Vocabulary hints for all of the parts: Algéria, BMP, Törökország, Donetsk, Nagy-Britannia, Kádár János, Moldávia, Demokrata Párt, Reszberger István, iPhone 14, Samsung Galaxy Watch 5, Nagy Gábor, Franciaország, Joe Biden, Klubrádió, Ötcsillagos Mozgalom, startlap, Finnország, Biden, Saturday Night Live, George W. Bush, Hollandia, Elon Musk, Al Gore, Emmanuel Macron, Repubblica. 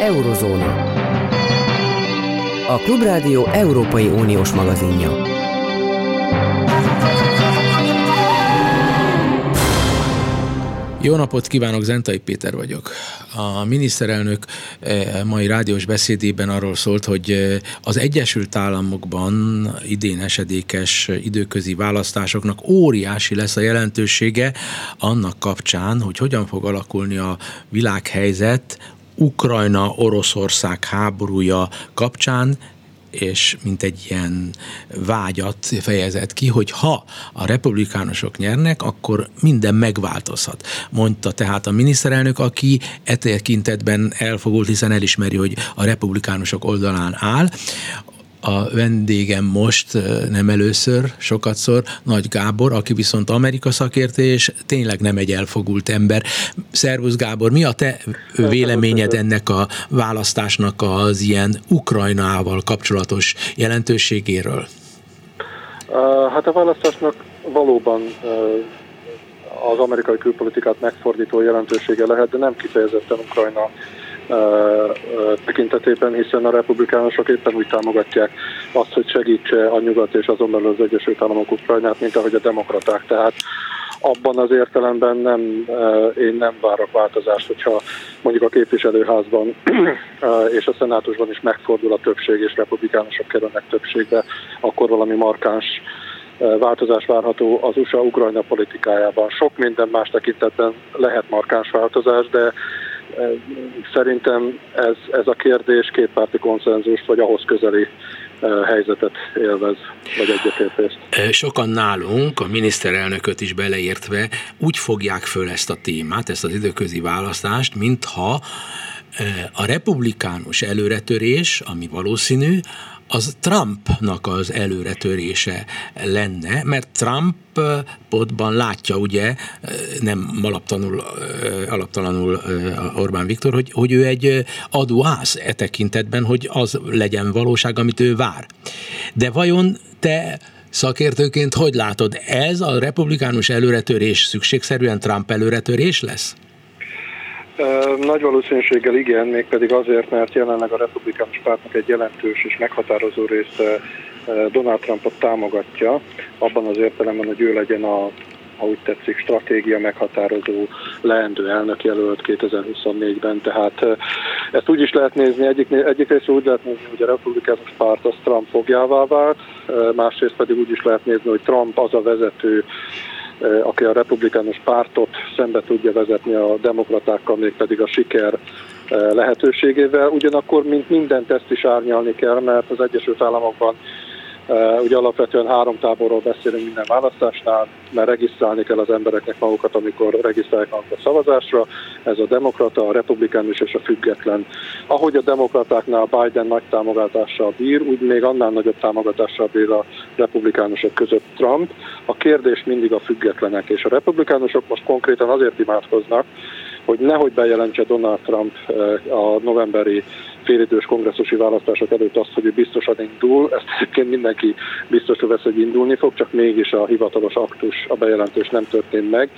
Eurozóna. A Klubrádió Európai Uniós magazinja. Jó napot kívánok, Zentai Péter vagyok. A miniszterelnök mai rádiós beszédében arról szólt, hogy az Egyesült Államokban idén esedékes időközi választásoknak óriási lesz a jelentősége annak kapcsán, hogy hogyan fog alakulni a világhelyzet Ukrajna-Oroszország háborúja kapcsán, és mint egy ilyen vágyat fejezett ki, hogy ha a republikánusok nyernek, akkor minden megváltozhat. Mondta tehát a miniszterelnök, aki e tekintetben elfogult, hiszen elismeri, hogy a republikánusok oldalán áll. A vendégem most nem először, sokatszor, Nagy Gábor, aki viszont Amerika szakértő, és tényleg nem egy elfogult ember. Szervusz Gábor, mi a te véleményed ennek a választásnak az ilyen Ukrajnával kapcsolatos jelentőségéről? Hát a választásnak valóban az amerikai külpolitikát megfordító jelentősége lehet, de nem kifejezetten Ukrajna tekintetében, hiszen a republikánusok éppen úgy támogatják azt, hogy segítse a nyugat és azon belül az Egyesült Államok Ukrajnát, mint ahogy a demokraták. Tehát abban az értelemben én nem várok változást, hogyha mondjuk a képviselőházban és a szenátusban is megfordul a többség, és republikánusok kerülnek többségbe, akkor valami markáns változás várható az USA-Ukrajna politikájában. Sok minden más tekintetben lehet markáns változás, de szerintem ez a kérdés kétpárti konszenzust, vagy ahhoz közeli helyzetet élvez, vagy egyetértést. Sokan nálunk, a miniszterelnököt is beleértve, úgy fogják föl ezt a témát, ezt az időközi választást, mintha a republikánus előretörés, ami valószínű, az Trumpnak az előretörése lenne, mert Trumpotban látja, ugye, nem alaptalanul Orbán Viktor, hogy ő egy adóász e tekintetben, hogy az legyen valóság, amit ő vár. De vajon te szakértőként hogy látod, ez a republikánus előretörés szükségszerűen Trump előretörés lesz? Nagy valószínűséggel igen, mégpedig azért, mert jelenleg a republikánus pártnak egy jelentős és meghatározó része Donald Trumpot támogatja, abban az értelemben, hogy ő legyen a, ha úgy tetszik, stratégia meghatározó leendő elnökjelölt 2024-ben. Tehát ezt úgy is lehet nézni, egyik részről úgy lehet nézni, hogy a republikánus párt az Trump fogjává vált, másrészt pedig úgy is lehet nézni, hogy Trump az a vezető, aki a republikánus pártot szembe tudja vezetni a demokratákkal, mégpedig a siker lehetőségével. Ugyanakkor, mint mindent, ezt is árnyalni kell, mert az Egyesült Államokban ugye alapvetően három táborról beszélünk minden választásnál, mert regisztrálni kell az embereknek magukat, amikor regisztrálják magukat a szavazásra. Ez a demokrata, a republikánus és a független. Ahogy a demokratáknál Biden nagy támogatással bír, úgy még annál nagyobb támogatással bír a republikánusok között Trump. A kérdés mindig a függetlenek, és a republikánusok most konkrétan azért imádkoznak, hogy nehogy bejelentse Donald Trump a novemberi félidős kongresszusi választások előtt azt, hogy ő biztosan indul. Ezt egyébként mindenki biztosra vesz, hogy indulni fog, csak mégis a hivatalos aktus, a bejelentés nem történt meg,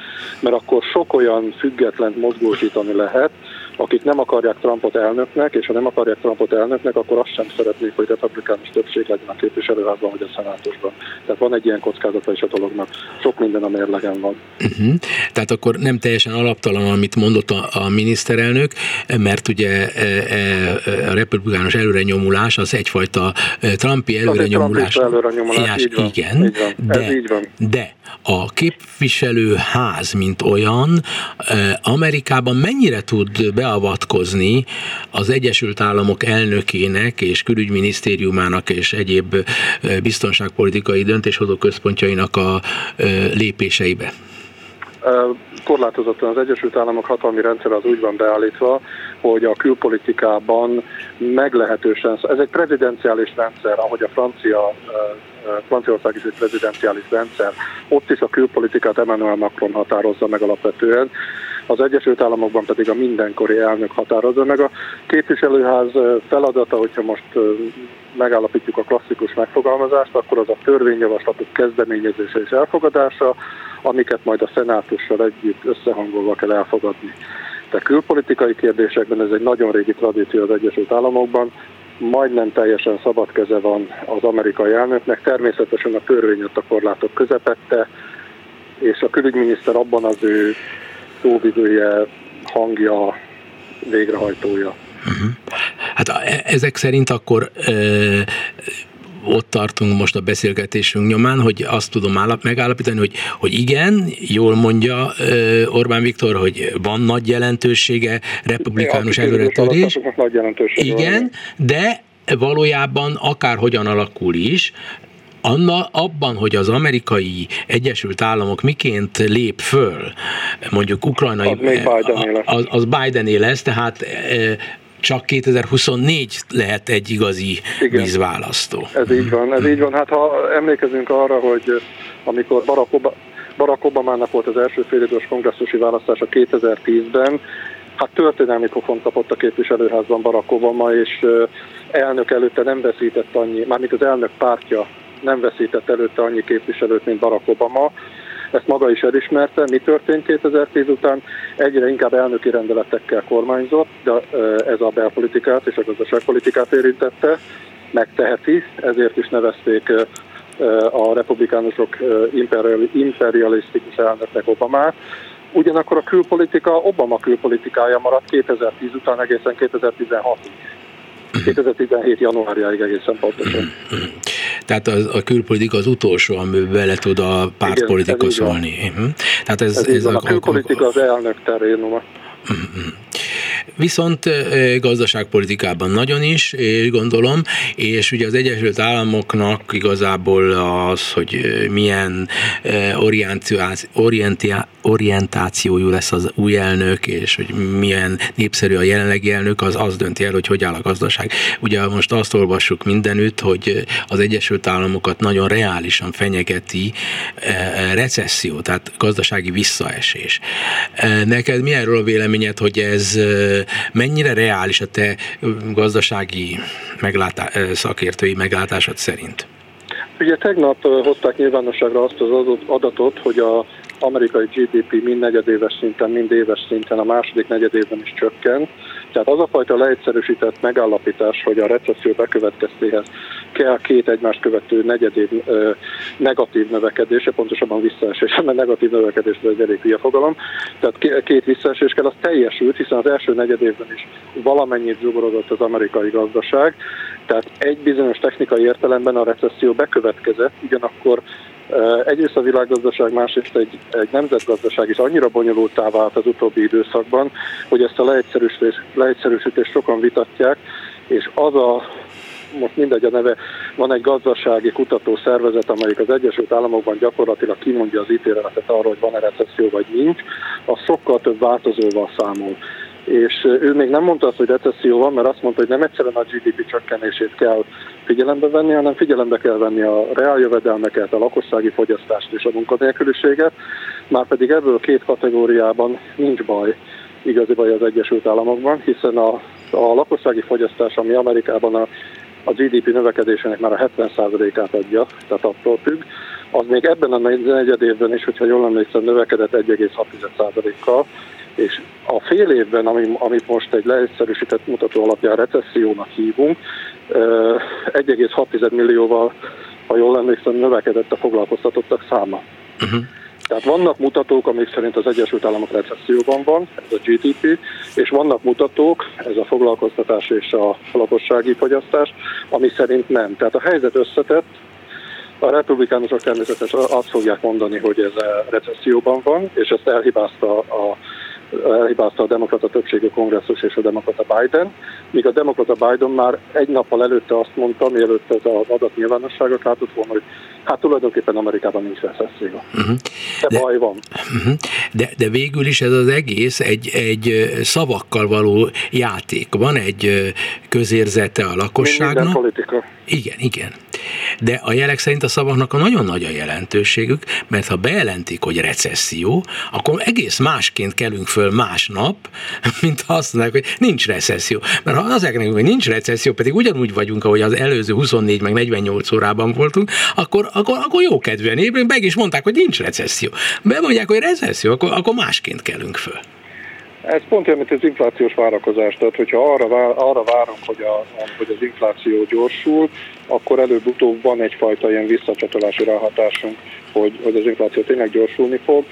mert akkor sok olyan függetlent mozgósítani lehet, akik nem akarják Trumpot elnöknek, és ha nem akarják Trumpot elnöknek, akkor azt sem szeretnék, hogy republikánus többség legyen a képviselőházban vagy a szenátusban. Tehát van egy ilyen kockázata is a dolognak. Sok minden a mérlegen van. Uh-huh. Tehát akkor nem teljesen alaptalan, amit mondott a miniszterelnök, mert ugye a republikánus előrenyomulás az egyfajta trumpi előrenyomulás. Igen, de a képviselőház, mint olyan, Amerikában mennyire tud beavatkozni az Egyesült Államok elnökének és külügyminisztériumának és egyéb biztonságpolitikai döntéshozó központjainak a lépéseibe? Korlátozottan. Az Egyesült Államok hatalmi rendszer az úgy van beállítva, hogy a külpolitikában meglehetősen, ez egy prezidenciális rendszer, ahogy a Franciaország is egy prezidenciális rendszer, ott is a külpolitikát Emmanuel Macron határozza meg alapvetően, az Egyesült Államokban pedig a mindenkori elnök határozza meg. A képviselőház feladata, hogyha most megállapítjuk a klasszikus megfogalmazást, akkor az a törvényjavaslatok kezdeményezése és elfogadása, amiket majd a szenátussal együtt összehangolva kell elfogadni. de külpolitikai kérdésekben ez egy nagyon régi tradíció az Egyesült Államokban, majdnem teljesen szabad keze van az amerikai elnöknek, természetesen a törvény ott a korlátok közepette, és a külügyminiszter abban az ő szóvivője, hangja, végrehajtója. Hát ezek szerint akkor ott tartunk most a beszélgetésünk nyomán, hogy azt tudom megállapítani, hogy igen, jól mondja Orbán Viktor, hogy van nagy jelentősége, republikánus előretörés. Igen, de valójában akárhogyan alakul is, abban, hogy az amerikai Egyesült Államok miként lép föl, mondjuk ukrajnai, az Bidené lesz, tehát csak 2024 lehet egy igazi vízválasztó. Ez így van. Hát ha emlékezünk arra, hogy amikor Barack Obamának volt az első félidős kongresszusi választása 2010-ben, hát történelmi pofon kapott a képviselőházban Barack Obama, és elnök előtte nem veszített annyi, mármint az elnök pártja nem veszített előtte annyi képviselőt, mint Barack Obama. Ezt maga is elismerte. Mi történt 2010 után? Egyre inkább elnöki rendeletekkel kormányzott, de ez a belpolitikát és a gazdaságpolitikát érintette. Megteheti, ezért is nevezték a republikánusok imperialisztikus elnöknek Obamát. Ugyanakkor a külpolitika Obama külpolitikája maradt 2010 után egészen 2016-ig. 2017. januárjáig egészen pontosan. Tehát a külpolitika az utolsó, amiben bele tud a pártpolitika szólni. Tehát ez a külpolitika az elnök terénuma. Viszont gazdaságpolitikában nagyon is, gondolom, és ugye az Egyesült Államoknak igazából az, hogy milyen orientációjú lesz az új elnök, és hogy milyen népszerű a jelenlegi elnök, az dönti el, hogy áll a gazdaság. Ugye most azt olvassuk mindenütt, hogy az Egyesült Államokat nagyon reálisan fenyegeti recesszió, tehát gazdasági visszaesés. Neked mi erről a véleményed, hogy ez mennyire reális a te gazdasági szakértői meglátásod szerint? Ugye tegnap hozták nyilvánosságra azt az adatot, hogy az amerikai GDP mind negyedéves szinten, mind éves szinten a második negyedévben is csökken. Tehát az a fajta leegyszerűsített megállapítás, hogy a recesszió bekövetkeztéhez kell két egymást követő negyedév negatív növekedése, pontosabban visszaesés, mert negatív növekedés egy elég hülye fogalom. Tehát két visszaesés kell, az teljesült, hiszen az első negyedévben is valamennyit zsugorodott az amerikai gazdaság. Tehát egy bizonyos technikai értelemben a recesszió bekövetkezett, ugyanakkor egyrészt a világgazdaság, másrészt egy nemzetgazdaság is annyira bonyolultá vált az utóbbi időszakban, hogy ezt a leegyszerűsítést sokan vitatják, és most mindegy a neve, van egy gazdasági kutatószervezet, amelyik az Egyesült Államokban gyakorlatilag kimondja az ítéletet arról, hogy van-e recesszió vagy nincs, az sokkal több változóval számol. És ő még nem mondta azt, hogy recesszió van, mert azt mondta, hogy nem egyszerűen a GDP csökkenését kell figyelembe venni, hanem figyelembe kell venni a reáljövedelmeket, a lakossági fogyasztást és a munkanélküliséget, márpedig ebből két kategóriában nincs baj, igazi baj az Egyesült Államokban, hiszen a lakossági fogyasztás, ami Amerikában a GDP növekedésének már a 70%-át adja, tehát attól függ, az még ebben a negyed évben is, hogyha jól emlékszem, növekedett 1,6%-kal, és a fél évben, amit most egy leegyszerűsített mutató alapján recessziónak hívunk, 1,6 millióval, ha jól emlékszem, növekedett a foglalkoztatottak száma. Tehát vannak mutatók, amik szerint az Egyesült Államok recesszióban van, ez a GDP, és vannak mutatók, ez a foglalkoztatás és a lakossági fogyasztás, ami szerint nem. Tehát a helyzet összetett, a republikánusok természetesen azt fogják mondani, hogy ez a recesszióban van, és ezt elhibázta a demokrata többségű kongresszus és a demokrata Biden, míg a demokrata Biden már egy nappal előtte azt mondta, mielőtt ez az adat nyilvánosságot látott volna, hogy hát tulajdonképpen Amerikában nincs recesszió. De baj van. De végül is ez az egész egy szavakkal való játék. Van egy közérzete a lakosságnak. Minden politika. Igen. De a jelek szerint a szavaknak a nagyon nagy a jelentőségük, mert ha bejelentik, hogy recesszió, akkor egész másként kelünk föl másnap, mint ha azt mondják, hogy nincs recesszió. Mert ha azt mondják, hogy nincs recesszió, pedig ugyanúgy vagyunk, ahogy az előző 24 meg 48 órában voltunk, akkor jó kedvűen ébrünk, meg is mondták, hogy nincs recesszió. Bemondják, hogy recesszió, akkor másként kelünk föl. Ez pont olyan, mint az inflációs várakozás, tehát hogyha arra várunk, hogy az infláció gyorsul, akkor előbb-utóbb van egyfajta ilyen visszacsatolási ráhatásunk, hogy az infláció tényleg gyorsulni fog.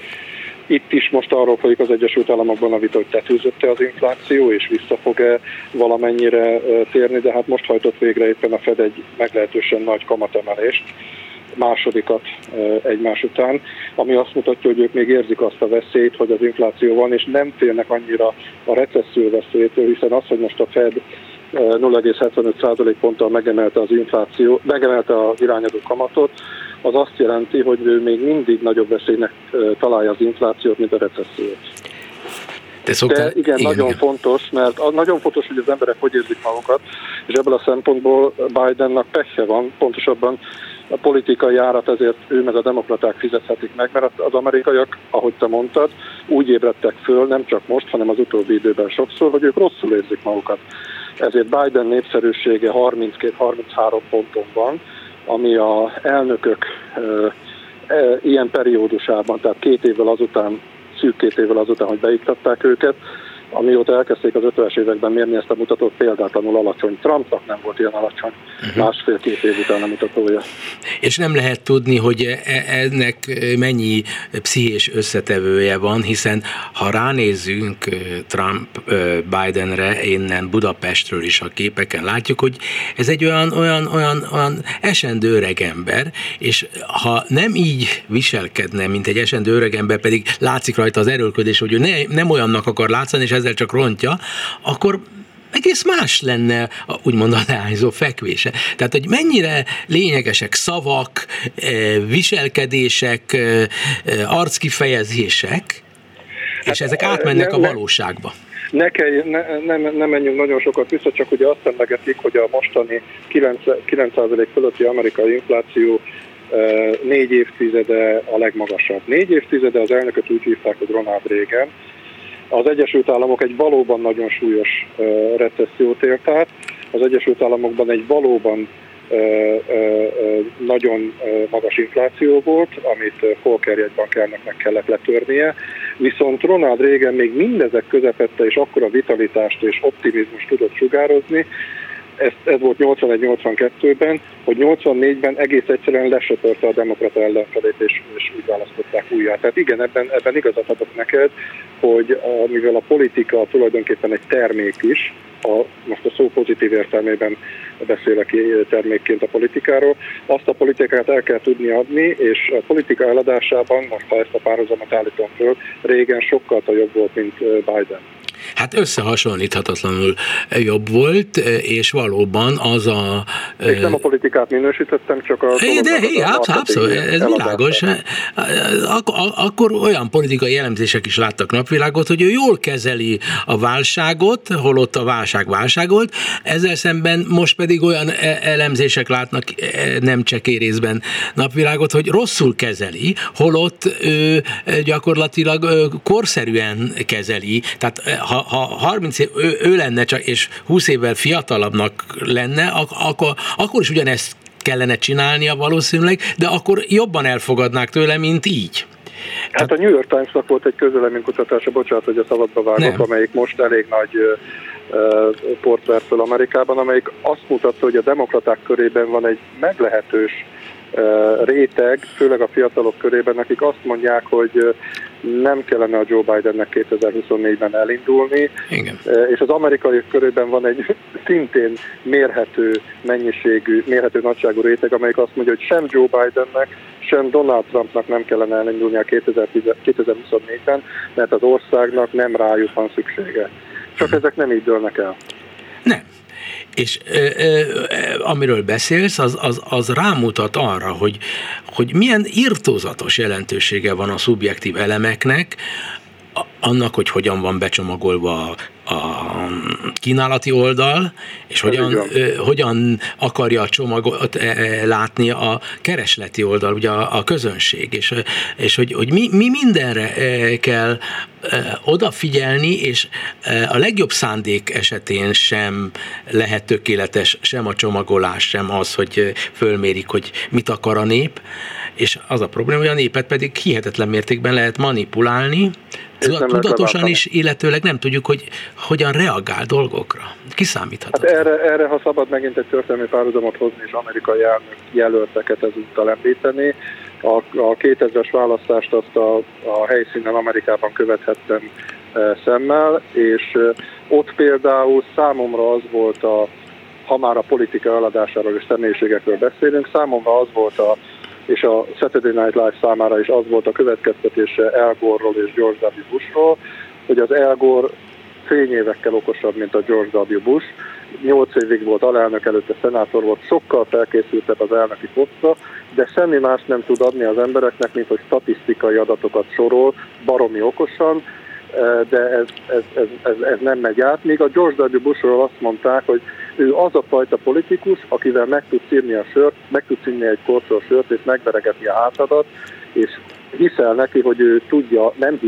Itt is most arról folyik az Egyesült Államokban a vita, hogy tetőzött-e az infláció, és vissza fog-e valamennyire térni, de hát most hajtott végre éppen a Fed egy meglehetősen nagy kamatemelést, másodikat egymás után, ami azt mutatja, hogy ők még érzik azt a veszélyt, hogy az infláció van, és nem félnek annyira a recesszió veszélytől, hiszen az, hogy most a Fed 0,75% ponttal megemelte az irányadó kamatot, az azt jelenti, hogy ő még mindig nagyobb veszélynek találja az inflációt, mint a recessziót. De igen, nagyon fontos, mert nagyon fontos, hogy az emberek hogy érzik magukat, és ebből a szempontból Bidennak pehje van, pontosabban a politikai árat ezért ő meg a demokraták fizethetik meg, mert az amerikaiak, ahogy te mondtad, úgy ébredtek föl, nem csak most, hanem az utóbbi időben sokszor, hogy ők rosszul érzik magukat. Ezért Biden népszerűsége 32-33 ponton van, ami az elnökök ilyen periódusában, tehát szűk két évvel azután, hogy beiktatták őket, amióta elkezdték az 50-es években mérni ezt a mutatót, példátlanul alacsony. Trumpnak nem volt ilyen alacsony, másfél-két év után a mutatója. És nem lehet tudni, hogy ennek mennyi pszichés összetevője van, hiszen ha ránézzünk Trump Bidenre, innen Budapestről is a képeken látjuk, hogy ez egy olyan esendő öreg ember, és ha nem így viselkedne, mint egy esendő öreg ember, pedig látszik rajta az erőlködés, hogy ő nem olyannak akar látszani, és ezzel csak rontja, akkor egész más lenne úgymond a leányzó fekvése. Tehát, hogy mennyire lényegesek szavak, viselkedések, arckifejezések, és ezek átmennek a valóságba. Ne menjünk nagyon sokat vissza, csak ugye azt emlegetik, hogy a mostani 9% fölötti amerikai infláció 4 évtizede a legmagasabb. 4 évtizede az elnököt úgy hívták, hogy Ronald Reagan. Az Egyesült Államok egy valóban nagyon súlyos recessziót élt át. Az Egyesült Államokban egy valóban nagyon magas infláció volt, amit Volker jegybankárnak kellett letörnie. Viszont Ronald Reagan még mindezek közepette és akkora vitalitást és optimizmust tudott sugározni, ez volt 81-82-ben, hogy 84-ben egész egyszerűen lesöpörte a demokrata ellenfelét, és úgy választották újjá. Tehát igen, ebben igazat adok neked, hogy mivel a politika tulajdonképpen egy termék is, most a szó pozitív értelmében beszélek termékként a politikáról, azt a politikát el kell tudni adni, és a politika eladásában, most ha ezt a párhuzamot állítom föl, Reagan sokkal jobb volt, mint Biden. Hát összehasonlíthatatlanul jobb volt, és valóban az a... És nem a politikát minősítettem, csak a... De abszolút, ez világos. Akkor olyan politikai elemzések is láttak napvilágot, hogy ő jól kezeli a válságot, holott a válság volt, ezzel szemben most pedig olyan elemzések látnak nem csekérészben napvilágot, hogy rosszul kezeli, holott ő gyakorlatilag korszerűen kezeli, tehát ha 30 év ő lenne csak, és 20 évvel fiatalabbnak lenne, akkor is ugyanezt kellene csinálnia valószínűleg, de akkor jobban elfogadnák tőle, mint így. Hát a New York Times-nak volt egy közvéleménykutatása, bocsánat, hogy a szabadba vágok, amelyik most elég nagy port vert fel Amerikában, amelyik azt mutatta, hogy a demokraták körében van egy meglehetős réteg, főleg a fiatalok körében, akik azt mondják, hogy nem kellene a Joe Bidennek 2024-ben elindulni. Igen. És az amerikai körében van egy szintén mérhető nagyságú réteg, amelyik azt mondja, hogy sem Joe Bidennek, sem Donald Trumpnak nem kellene elindulni a 2024-ben, mert az országnak nem rájuk van szüksége. Csak ezek nem így dőlnek el. Nem. És amiről beszélsz, az rámutat arra, hogy milyen irtózatos jelentősége van a szubjektív elemeknek, annak, hogy hogyan van becsomagolva a kínálati oldal, és hogyan akarja a csomagot látni a keresleti oldal, ugye a közönség, és hogy mi mindenre kell odafigyelni, és a legjobb szándék esetén sem lehet tökéletes, sem a csomagolás, sem az, hogy fölmérik, hogy mit akar a nép, és az a probléma, hogy a népet pedig hihetetlen mértékben lehet manipulálni, tudatosan is, illetőleg nem tudjuk, hogy hogyan reagál dolgokra. Kiszámíthatatlan. Hát erre, ha szabad megint egy történelmi párhuzamot hozni, és amerikai jelölteket ezúttal említeni. A 2000-es választást azt a helyszínen Amerikában követhettem szemmel, és ott például számomra az volt ha már a politika eladásáról és személyiségekről beszélünk, számomra az volt és a Saturday Night Live számára is az volt a következtetése Al Gore-ról és George W. Bushról, hogy az Al Gore fényévekkel okosabb, mint a George W. Bush. 8 évig volt alelnök, előtte szenátor volt, sokkal felkészültebb az elnöki posztra, de semmi más nem tud adni az embereknek, mint hogy statisztikai adatokat sorol, baromi okosan, de ez nem megy át. Míg a George W. Bushról azt mondták, hogy ő az a fajta politikus, akivel meg tud színni egy korcsol sört, és megveregeti a hátadat, és hiszel neki, hogy ő tudja, nem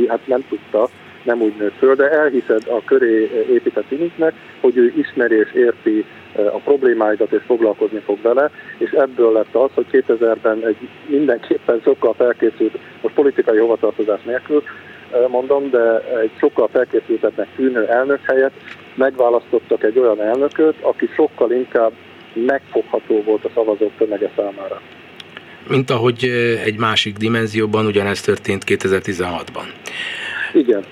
tudta, nem úgy nőtt föl, de elhiszed a köré épített iniknek, hogy ő ismeri és érti a problémáidat, és foglalkozni fog vele, és ebből lett az, hogy 2000-ben egy mindenképpen sokkal felkészült, most politikai hovatartozás nélkül mondom, de egy sokkal felkészültebbnek tűnő elnök helyett megválasztottak egy olyan elnököt, aki sokkal inkább megfogható volt a szavazók tömege számára. Mint ahogy egy másik dimenzióban ugyanez történt 2016-ban. Igen.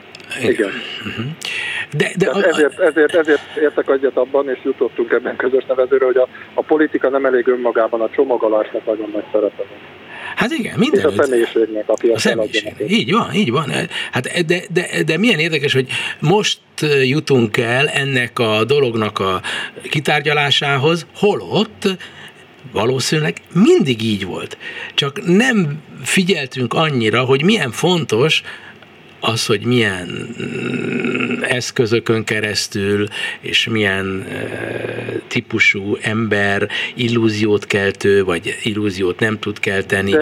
De ezért értek egyet abban, és jutottunk ebben közös nevezőre, hogy a politika nem elég önmagában, a csomagolásnak nagyon nagy szerepe van. Hát igen, mindenütt. És a személyiségnek, aki a személyiségnek. Így van. Hát de milyen érdekes, hogy most jutunk el ennek a dolognak a kitárgyalásához, holott valószínűleg mindig így volt. Csak nem figyeltünk annyira, hogy milyen fontos az, hogy milyen eszközökön keresztül, és milyen típusú ember illúziót keltő, vagy illúziót nem tud kelteni.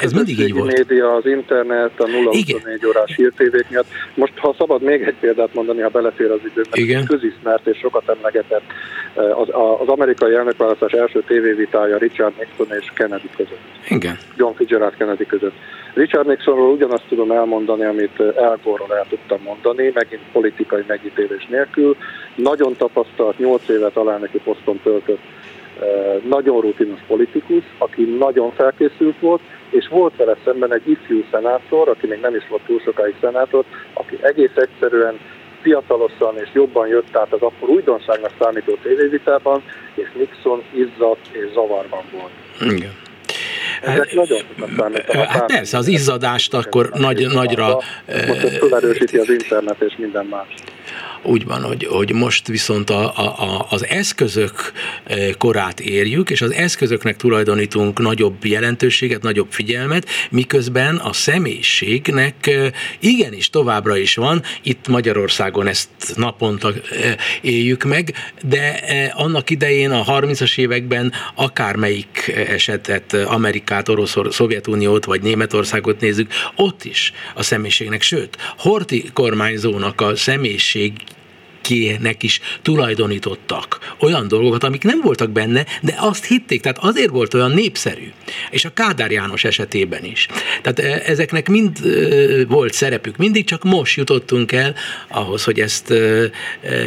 Ez mindig így volt. A média, az internet, a 0-24 órás hírtévék miatt. Most, ha szabad még egy példát mondani, ha belefér az időben, közismert és sokat emlegetett az amerikai elnökválasztás első tévévitája Richard Nixon és Kennedy között. Igen. John Fitzgerald Kennedy között. Richard Nixonról ugyanazt tudom elmondani, amit Al Gore-ról el tudtam mondani, megint politikai megítélés nélkül. Nagyon tapasztalt, 8 évet alelnöki poszton töltött, nagyon rutinos politikus, aki nagyon felkészült volt, és volt vele szemben egy ifjú szenátor, aki még nem is volt túl sokáig szenátor, aki egész egyszerűen fiatalosan és jobban jött át az akkor újdonságnak számító tévévitában, és Nixon izzadt és zavarban volt. Igen. Hát persze, az izzadást akkor nagyra... Most felerősíti az internet és minden más. Úgy van, hogy most viszont az eszközök korát érjük, és az eszközöknek tulajdonítunk nagyobb jelentőséget, nagyobb figyelmet, miközben a személyiségnek igenis továbbra is van, itt Magyarországon ezt naponta éljük meg, de annak idején a 30-as években akármelyik esetet, Amerikát, Szovjetuniót vagy Németországot nézzük, ott is a személyiségnek, sőt, Horthy kormányzónak a személyiségének is tulajdonítottak olyan dolgokat, amik nem voltak benne, de azt hitték, tehát azért volt olyan népszerű, és a Kádár János esetében is. Tehát ezeknek mind volt szerepük, mindig csak most jutottunk el ahhoz, hogy ezt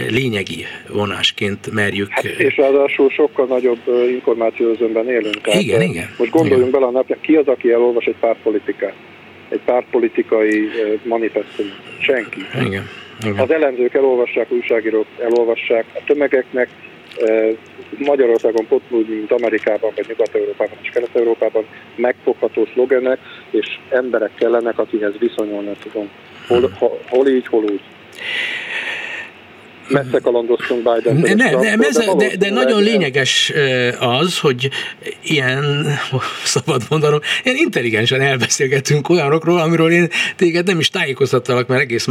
lényegi vonásként merjük. Hát, és ráadásul sokkal nagyobb információzönben élünk. Igen. Most gondoljunk bele a napnak, ki az, aki elolvas egy pártpolitikát? Egy pártpolitikai manifestum. Senki. Igen. Az elemzők elolvassák, újságírók elolvassák, a tömegeknek Magyarországon pont úgy, mint Amerikában, vagy Nyugat-Európában és Kelet-Európában megfogható szlogenek, és emberek kellenek, akikhez viszonyolni tudom. Hol így, hol úgy. messze kalandoztunk Biden. De nagyon lényeges az, hogy ilyen, szabad mondanom, ilyen intelligensen elbeszélgetünk olyanokról, amiről én téged nem is tájékoztattalak, mert egész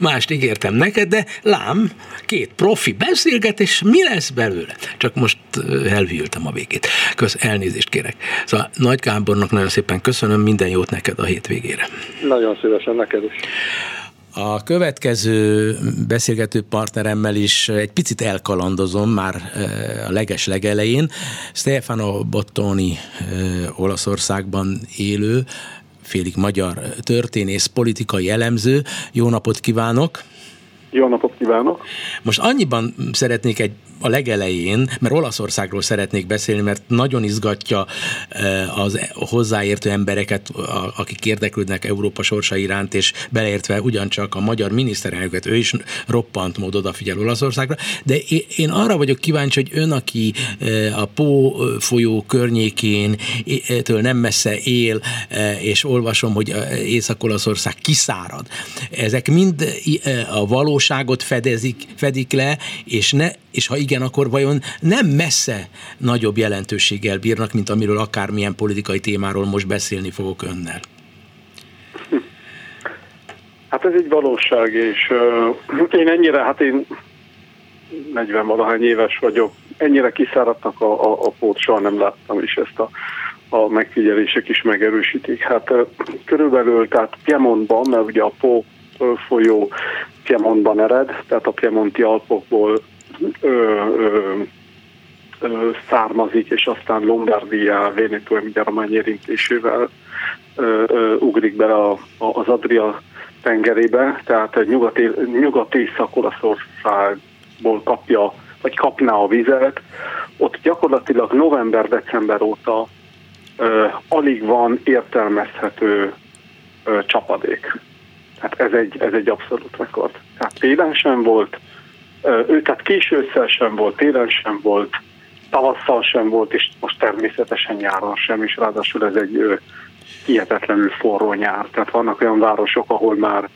mást ígértem neked, de lám, két profi beszélget, és mi lesz belőle? Csak most elhűltem a végét. Elnézést kérek. Szóval Nagy Gábornak nagyon szépen köszönöm, minden jót neked a hétvégére. Nagyon szívesen, neked is. A következő beszélgető partneremmel is egy picit elkalandozom már a legelején. Stefano Bottoni Olaszországban élő, félig magyar történész, politikai elemző. Jó napot kívánok! Jó napot kívánok! Most annyiban szeretnék a legelején, mert Olaszországról szeretnék beszélni, mert nagyon izgatja az hozzáértő embereket, akik érdeklődnek Európa sorsa iránt, és beleértve ugyancsak a magyar miniszterelnököt, ő is roppant módon odafigyel Olaszországra, de én arra vagyok kíváncsi, hogy ön, aki a Pó folyó környékén től nem messze él, és olvasom, hogy Észak-Olaszország kiszárad. Ezek mind a valóságot fedik le, és ha igen, akkor vajon nem messze nagyobb jelentőséggel bírnak, mint amiről akármilyen politikai témáról most beszélni fogok önnel? Hát ez egy valóság, és én ennyire, hát én 40-valahány éves vagyok, ennyire kiszáradtak a Pót, soha nem láttam, és ezt a megfigyelések is megerősítik. Hát körülbelül, tehát Piemontban, mert ugye a Pó folyó Piemontban ered, tehát a piemonti Alpokból származik, és aztán Lombardia, Veneto emigrámány érintésével ugrik bele az Adria tengerébe, tehát Nyugat-Észak-Olaszországból kapja, vagy kapná a vizet. Ott gyakorlatilag november-december óta alig van értelmezhető csapadék. Tehát ez egy abszolút rekord. Tehát télen sem volt, tehát késő ősszel sem volt, télen sem volt, tavasszal sem volt, és most természetesen nyáron sem, és ráadásul ez egy hihetetlenül forró nyár. Tehát vannak olyan városok, ahol már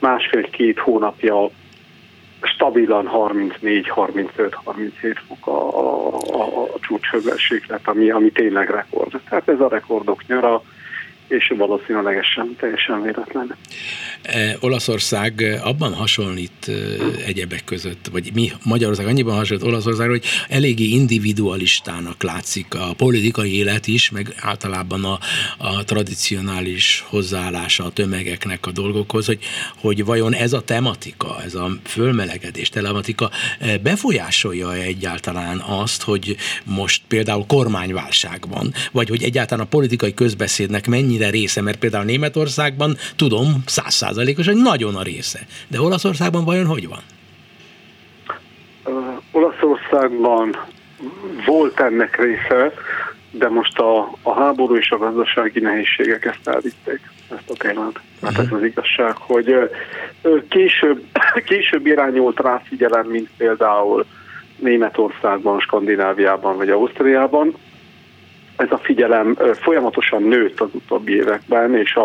másfél-két hónapja stabilan 34-35-37 fok a csúcshőmérséklet, ami tényleg rekord. Tehát ez a rekordok nyara, és valószínűleg ez sem teljesen véletlen. Olaszország abban hasonlít egyebek között, vagy mi Magyarország annyiban hasonlít Olaszországra, hogy eléggé individualistának látszik a politikai élet is, meg általában a tradicionális hozzáállása a tömegeknek a dolgokhoz, hogy vajon ez a tematika, ez a fölmelegedés tematika befolyásolja egyáltalán azt, hogy most például kormányválság van, vagy hogy egyáltalán a politikai közbeszédnek mennyi része, mert például Németországban tudom 100%-os, hogy nagyon a része. De Olaszországban vajon hogy van? Olaszországban volt ennek része, de most a háború és a gazdasági nehézségek ezt elvitték, ezt a témát. Hát ez az igazság, hogy később irányult ráfigyelem, mint például Németországban, Skandináviában vagy Ausztriában. Ez a figyelem folyamatosan nőtt az utóbbi években, és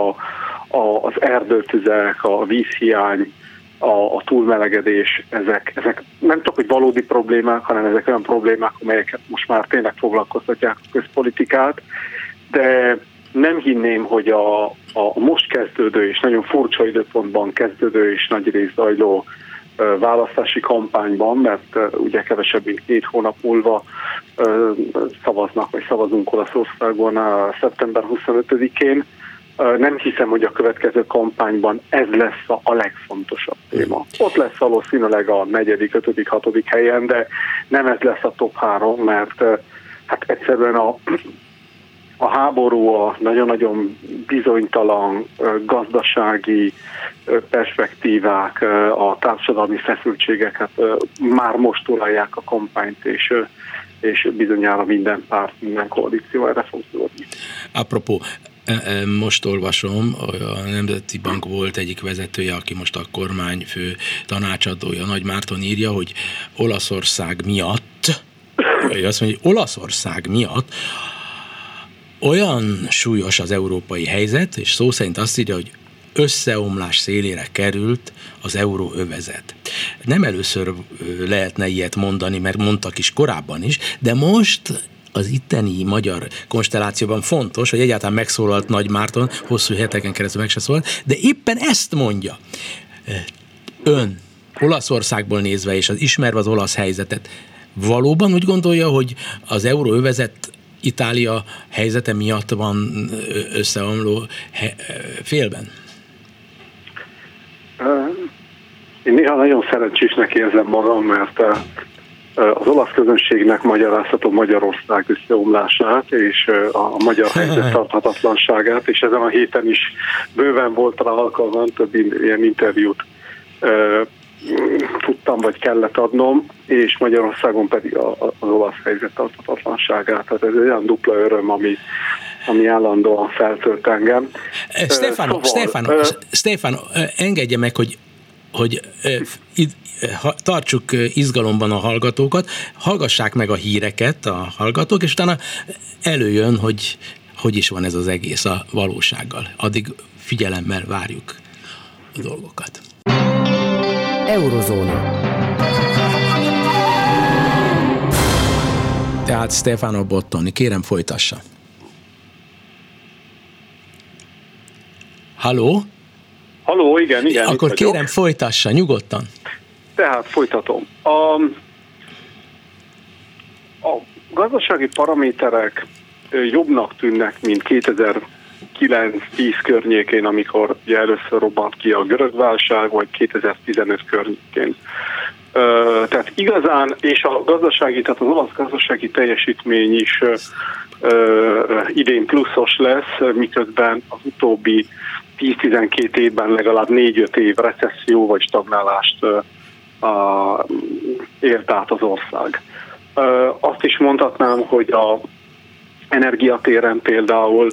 az erdőtüzek, a vízhiány, a túlmelegedés, ezek nem csak hogy valódi problémák, hanem ezek olyan problémák, amelyeket most már tényleg foglalkoztatják a közpolitikát, de nem hinném, hogy a most kezdődő és nagyon furcsa időpontban kezdődő és nagy rész zajló választási kampányban, mert ugye kevesebb mint 2 hónap múlva szavaznak, vagy szavazunk Olaszországon szeptember 25-én. Nem hiszem, hogy a következő kampányban ez lesz a legfontosabb téma. Ott lesz valószínűleg a 4., 5., 6. helyen, de nem ez lesz a top 3, mert hát egyszerűen a háború, a nagyon-nagyon bizonytalan gazdasági perspektívák, a társadalmi feszültségeket már most uralják a kampányt, és bizonyára minden párt, minden koalíció erre fog szólni. Apropó, most olvasom, a Nemzeti Bank volt egyik vezetője, aki most a kormányfő tanácsadója, Nagy Márton írja, hogy Olaszország miatt olyan súlyos az európai helyzet, és szó szerint azt írja, hogy összeomlás szélére került az euróövezet. Nem először lehetne ilyet mondani, mert mondtak is korábban is, de most az itteni magyar konstellációban fontos, hogy egyáltalán megszólalt Nagy Márton, hosszú heteken keresztül meg se szólalt, de éppen ezt mondja. Ön Olaszországból nézve és ismerve az olasz helyzetet, valóban úgy gondolja, hogy az euróövezet Itália helyzete miatt van összeomló félben? Én néha nagyon szerencsésnek érzem magam, mert az olasz közönségnek magyarázhatom Magyarország összeomlását és a magyar helyzet tarthatatlanságát, és ezen a héten is bőven volt rá alkalmam, több ilyen interjút tudtam, vagy kellett adnom, és Magyarországon pedig az olasz helyzet tarthatatlanságát. Tehát ez olyan dupla öröm, ami állandóan feltölt engem. Stefano, engedje meg, hogy tartsuk izgalomban a hallgatókat, hallgassák meg a híreket a hallgatók, és utána előjön, hogy is van ez az egész a valósággal. Addig figyelemmel várjuk a dolgokat. Eurozóna. Tehát Stefano Bottoni, kérem folytassa. Halló, igen. Akkor kérem folytassa, nyugodtan. Tehát folytatom. A gazdasági paraméterek jobbnak tűnnek, mint 2009-10 környékén, amikor ugye először robbant ki a görög válság, vagy 2015 környékén. Tehát igazán, és a gazdasági, tehát az olasz gazdasági teljesítmény is idén pluszos lesz, miközben az utóbbi 10-12 évben legalább 4-5 év recesszió vagy stagnálást élt át az ország. Azt is mondhatnám, hogy az energiatéren például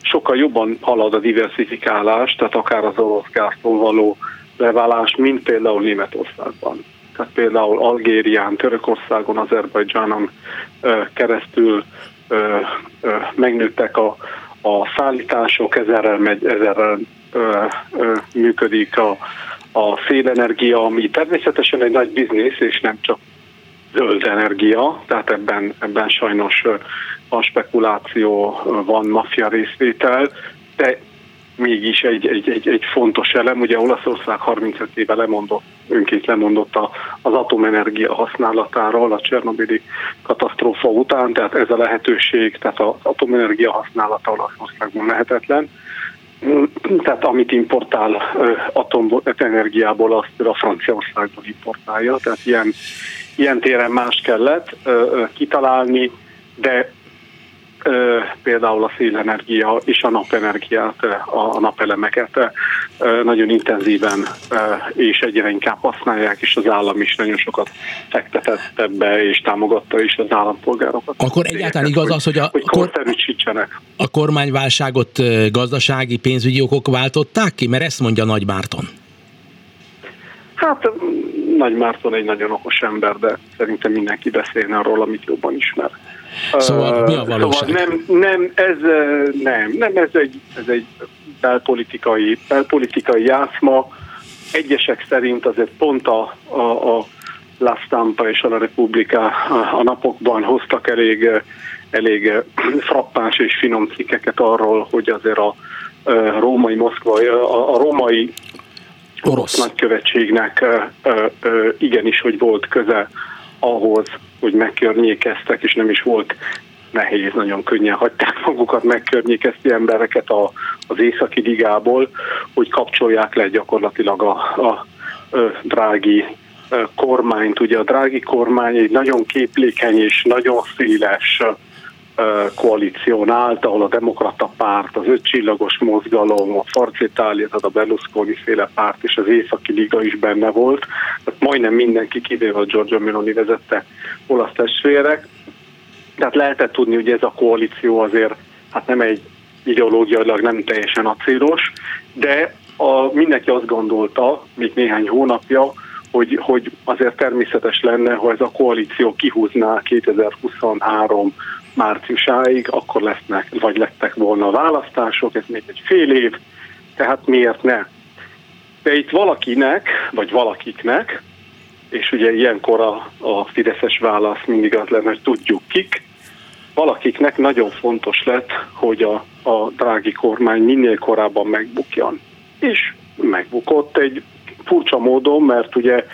sokkal jobban halad a diversifikálás, tehát akár az orosz gáztól való leválás, mint például Németországban. Tehát például Algérián, Törökországon, Azerbajdzsánon keresztül megnőttek a szállítások, ezerrel működik a szélenergia, ami természetesen egy nagy biznisz, és nem csak zöld energia, tehát ebben sajnos a spekuláció van, maffia részvétel, de mégis egy fontos elem. Ugye Olaszország 35 éve lemondott az atomenergia használatáról a Csernobili katasztrófa után, tehát ez a lehetőség, tehát az atomenergia használata Olaszországban lehetetlen. Tehát amit importál atomenergiából, azt a Franciaországból importálja, tehát ilyen téren más kellett kitalálni, de például a szélenergia és a napenergiát, a napelemeket nagyon intenzíven és egyre inkább használják, és az állam is nagyon sokat fektetett ebbe, és támogatta is az állampolgárokat. Akkor egyáltalán igaz az, hogy a kormányválságot gazdasági, pénzügyi okok váltották ki? Mert ezt mondja Nagy Márton. Hát Nagy Márton egy nagyon okos ember, de szerintem mindenki beszélne arról, amit jobban ismer. Szóval mi a valóság? Szóval ez egy belpolitikai játszma. Egyesek szerint azért pont a La Stampa és a La Repubblica a napokban hoztak elég frappáns és finom cikkeket arról, hogy azért a római orosz nagykövetségnek igenis, hogy volt köze ahhoz, hogy megkörnyékeztek, és nem is volt nehéz, nagyon könnyen hagyták magukat megkörnyékezti embereket az Északi Ligából, hogy kapcsolják le gyakorlatilag a Draghi kormányt. Ugye a Draghi kormány egy nagyon képlékeny és nagyon széles koalíción állt, ahol a Demokrata Párt, az Ötcsillagos Mozgalom, a Forza Italia, tehát a Berlusconi féle párt és az Északi Liga is benne volt. Tehát majdnem mindenki, kivéve a Giorgia Meloni vezette olasz testvérek. Tehát lehetett tudni, hogy ez a koalíció azért hát nem egy ideológiailag nem teljesen acélos, de mindenki azt gondolta, még néhány hónapja, hogy azért természetes lenne, ha ez a koalíció kihúzná 2023 márciusáig, akkor lesznek, vagy lettek volna a választások, ez még egy fél év, tehát miért ne? De itt valakinek, vagy valakiknek, és ugye ilyenkor a fideszes válasz mindig az lenne, hogy tudjuk kik, valakiknek nagyon fontos lett, hogy a Draghi kormány minél korábban megbukjon. És megbukott egy furcsa módon, mert ugye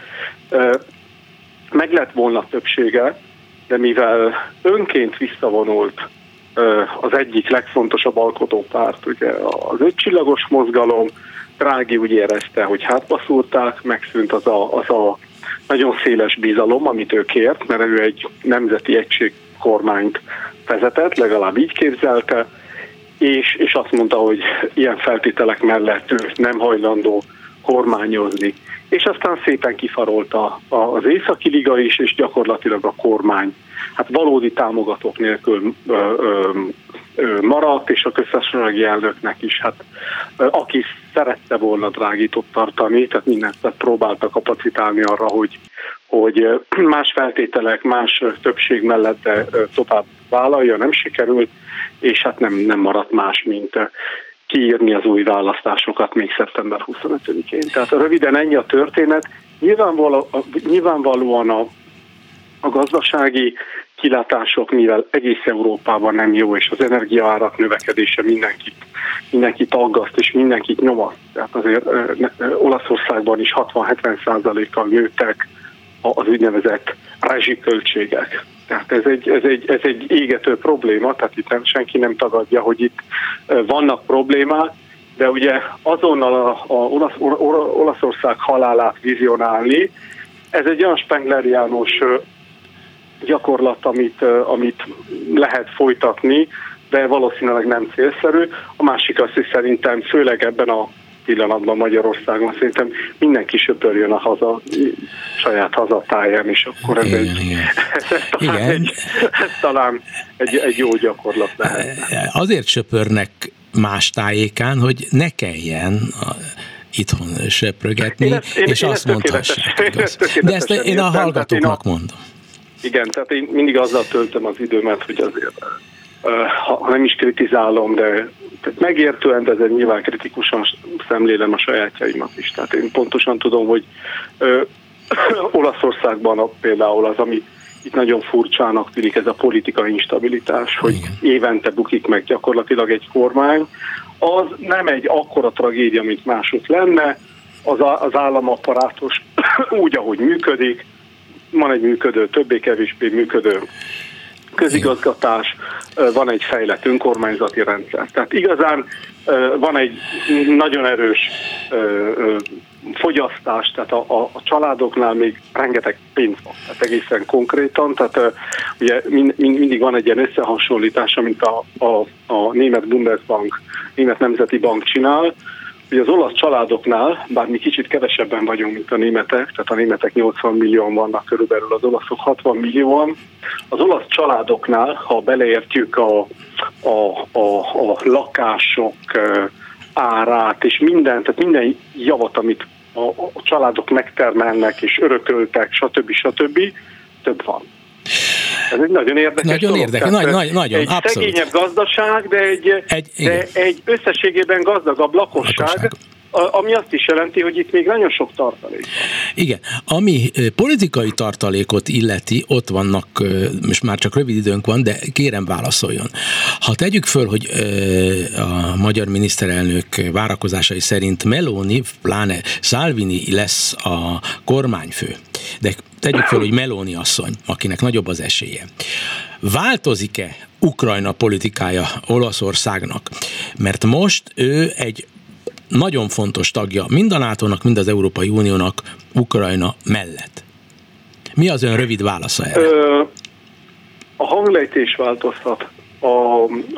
meg lett volna többsége, de mivel önként visszavonult az egyik legfontosabb alkotópárt, ugye az Ötcsillagos Mozgalom, Draghi úgy érezte, hogy hátba szúrták, megszűnt az a nagyon széles bizalom, amit ő kért, mert ő egy nemzeti egységkormányt vezetett, legalább így képzelte, és azt mondta, hogy ilyen feltételek mellett ő nem hajlandó kormányozni. És aztán szépen kifarolta az Északi Liga is, és gyakorlatilag a kormány. Hát valódi támogatók nélkül maradt, és a köztársasági elnöknek is, hát aki szerette volna Draghit ott tartani, tehát mindent próbálta kapacitálni arra, hogy más feltételek, más többség mellett tovább vállalja, nem sikerült, és hát nem maradt más, mint kiírni az új választásokat még szeptember 25-én. Tehát röviden ennyi a történet. Nyilvánvalóan a gazdasági kilátások, mivel egész Európában nem jó, és az energiaárak növekedése mindenkit aggaszt, és mindenkit nyomaszt. Tehát azért Olaszországban is 60-70%-kal nőttek az úgynevezett rezsiköltségek. Tehát ez egy égető probléma, tehát itt senki nem tagadja, hogy itt vannak problémák, de ugye azonnal Olaszország halálát vizionálni, ez egy olyan spengleriánus gyakorlat, amit lehet folytatni, de valószínűleg nem célszerű. A másik az, hogy szerintem főleg ebben a pillanatban Magyarországon szerintem mindenki söpörjön a saját hazatáján, és akkor ez talán egy jó gyakorlat lehet. Azért söpörnek más tájékán, hogy ne kelljen itthon söprögetni, és azt mondhassák. De ezt én a hallgatóknak mondom. Igen, tehát én mindig azzal töltöm az időmet, hogy azért ha nem is kritizálom, de megértően, de ezzel nyilván kritikusan szemlélem a sajátjaimat is. Tehát én pontosan tudom, hogy Olaszországban például az, ami itt nagyon furcsának tűnik, ez a politikai instabilitás, hogy évente bukik meg gyakorlatilag egy kormány, az nem egy akkora tragédia, mint mások lenne, az államapparátus úgy, ahogy működik, van egy működő, többé-kevésbé működő közigazgatás, van egy fejlett önkormányzati rendszer. Tehát igazán van egy nagyon erős fogyasztás, tehát a családoknál még rengeteg pénz van, tehát egészen konkrétan, tehát ugye mindig van egy ilyen összehasonlítás, amit a német Bundesbank, német nemzeti bank csinál, hogy az olasz családoknál, bár mi kicsit kevesebben vagyunk, mint a németek, tehát a németek 80 millióan vannak körülbelül, az olaszok 60 millióan. Az olasz családoknál, ha beleértjük a lakások árát és mindent, tehát minden javat, amit a családok megtermelnek és örököltek, stb. Több van. Ez egy nagyon érdekes nagyon érdekes, egy abszolút szegényebb gazdaság, de egy összességében gazdagabb lakosság. Ami azt is jelenti, hogy itt még nagyon sok tartalék van. Igen. Ami politikai tartalékot illeti, ott vannak, most már csak rövid időnk van, de kérem válaszoljon. Ha tegyük föl, hogy a magyar miniszterelnök várakozásai szerint Meloni, pláne Salvini lesz a kormányfő, de tegyük föl, hogy Meloni asszony, akinek nagyobb az esélye. Változik-e Ukrajna politikája Olaszországnak? Mert most ő egy nagyon fontos tagja mind a NATO-nak, mind az Európai Uniónak Ukrajna mellett. Mi az ön rövid válasza erre? A hanglejtés változhat,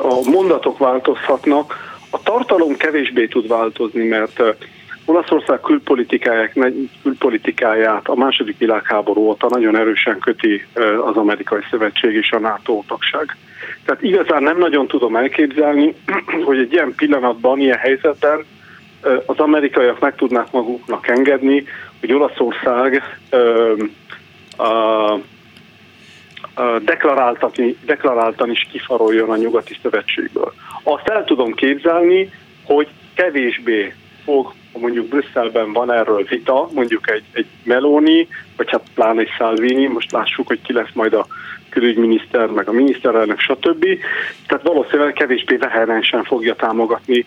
a mondatok változhatnak, a tartalom kevésbé tud változni, mert Olaszország külpolitikáját a II. Világháború óta nagyon erősen köti az Amerikai Szövetség és a NATO tagság. Tehát igazán nem nagyon tudom elképzelni, hogy egy ilyen pillanatban, ilyen helyzetben az amerikaiak meg tudnák maguknak engedni, hogy Olaszország deklaráltan is kifaroljon a nyugati szövetségből. Azt el tudom képzelni, hogy kevésbé fog, mondjuk Brüsszelben van erről vita, mondjuk egy Meloni, vagy hát pláne egy Salvini, most lássuk, hogy ki lesz majd a külügyminiszter, meg a miniszterelnök, stb. Tehát valószínűleg kevésbé vehemensen fogja támogatni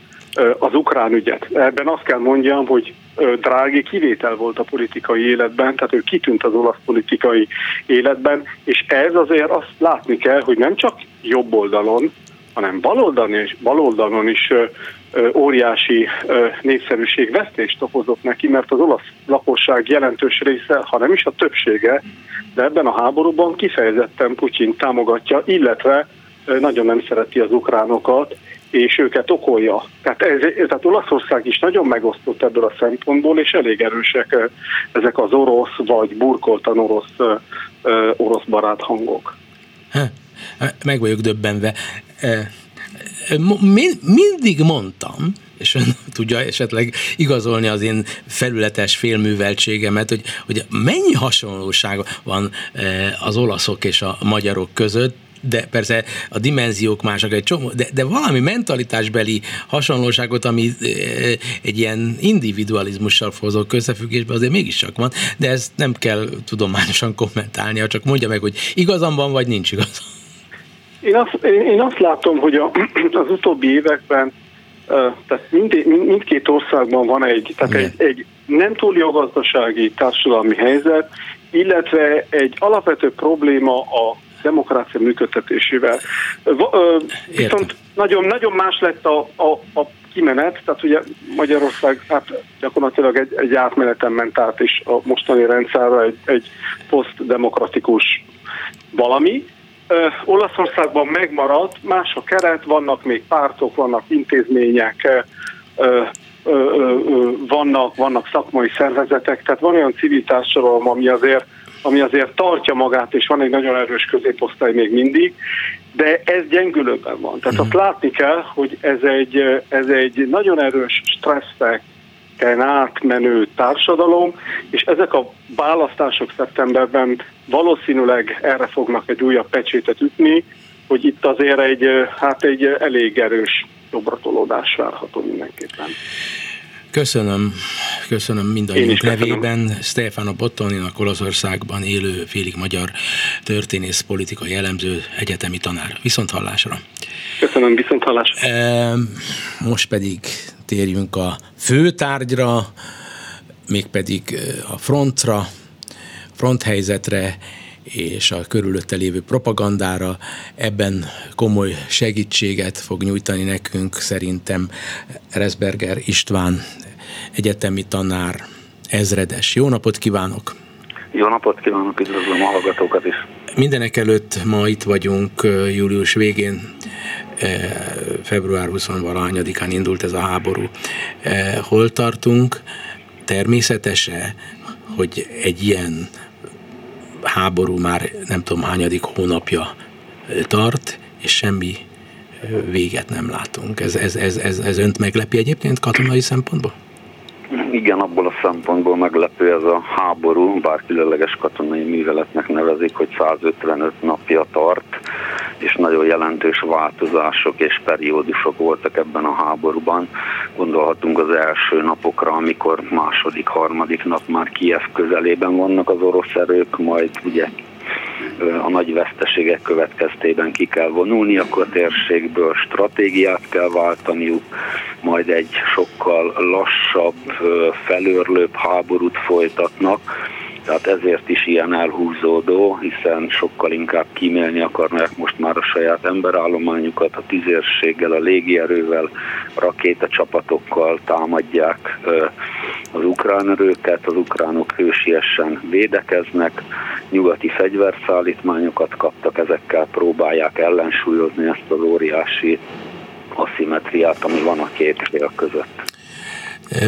az ukrán ügyet. Ebben azt kell mondjam, hogy Draghi kivétel volt a politikai életben, tehát ő kitűnt az olasz politikai életben, és ez azért azt látni kell, hogy nem csak jobb oldalon, hanem baloldalon is óriási népszerűségvesztést okozott neki, mert az olasz lakosság jelentős része, ha nem is a többsége, de ebben a háborúban kifejezetten Putyin támogatja, illetve nagyon nem szereti az ukránokat, és őket okolja. Tehát Olaszország is nagyon megosztott ebből a szempontból, és elég erősek ezek az orosz, vagy burkoltan orosz barát hangok. Meg vagyok döbbenve. Mindig mondtam, és ön tudja esetleg igazolni az én felületes félműveltségemet, hogy mennyi hasonlóság van az olaszok és a magyarok között, de persze a dimenziók másak egy csomó, de valami mentalitásbeli hasonlóságot, ami egy ilyen individualizmussal fozó összefüggésben azért mégiscsak van, de ezt nem kell tudományosan kommentálnia, csak mondja meg, hogy igazam van, vagy nincs igazam. Én azt látom, hogy az utóbbi években tehát mindkét országban van egy nem túl jó gazdasági társadalmi helyzet, illetve egy alapvető probléma a demokrácia működtetésével. Viszont nagyon más lett a kimenet, tehát ugye Magyarország hát gyakorlatilag egy átmeneten ment át is a mostani rendszerre egy posztdemokratikus valami. Olaszországban megmaradt, más a keret, vannak még pártok, vannak intézmények, vannak szakmai szervezetek, tehát van olyan civil társadalom, ami azért tartja magát, és van egy nagyon erős középosztály még mindig, de ez gyengülőben van. Tehát azt látni kell, hogy ez egy nagyon erős stresszeken átmenő társadalom, és ezek a választások szeptemberben valószínűleg erre fognak egy újabb pecsétet ütni, hogy itt azért egy elég erős jobbratolódás várható mindenképpen. Köszönöm mindannyiunk nevében. Stefano Bottoninak, Olaszországban élő, félig magyar történész, politikai elemző, egyetemi tanár. Viszonthallásra. Köszönöm, viszonthallásra. Most pedig térjünk a főtárgyra, mégpedig a frontra, fronthelyzetre és a körülötte lévő propagandára. Ebben komoly segítséget fog nyújtani nekünk szerintem Reszberger István, egyetemi tanár, ezredes. Jó napot kívánok! Jó napot kívánok, üdvözlöm a hallgatókat is! Mindenek előtt ma itt vagyunk július végén, február 20-valahányadikán indult ez a háború. Hol tartunk? Természetesen, hogy egy ilyen háború már nem tudom hányadik hónapja tart, és semmi véget nem látunk. Ez önt meglepi egyébként katonai szempontból? Igen, abból a szempontból meglepő ez a háború, bár különleges katonai műveletnek nevezik, hogy 155 napja tart, és nagyon jelentős változások és periódusok voltak ebben a háborúban. Gondolhatunk az első napokra, amikor második, harmadik nap már Kijev közelében vannak az orosz erők, majd ugye a nagy veszteségek következtében ki kell vonulni, akkor a térségből stratégiát kell váltaniuk, majd egy sokkal lassabb, felőrlőbb háborút folytatnak, tehát ezért is ilyen elhúzódó, hiszen sokkal inkább kímélni akarnak most már a saját emberállományukat, a tüzérséggel, a légierővel, rakétacsapatokkal támadják az ukrán erőket, az ukránok hősiesen védekeznek, nyugati fegyverszállítmányokat kaptak, ezekkel próbálják ellensúlyozni ezt az óriási aszimmetriát, ami van a két fél között.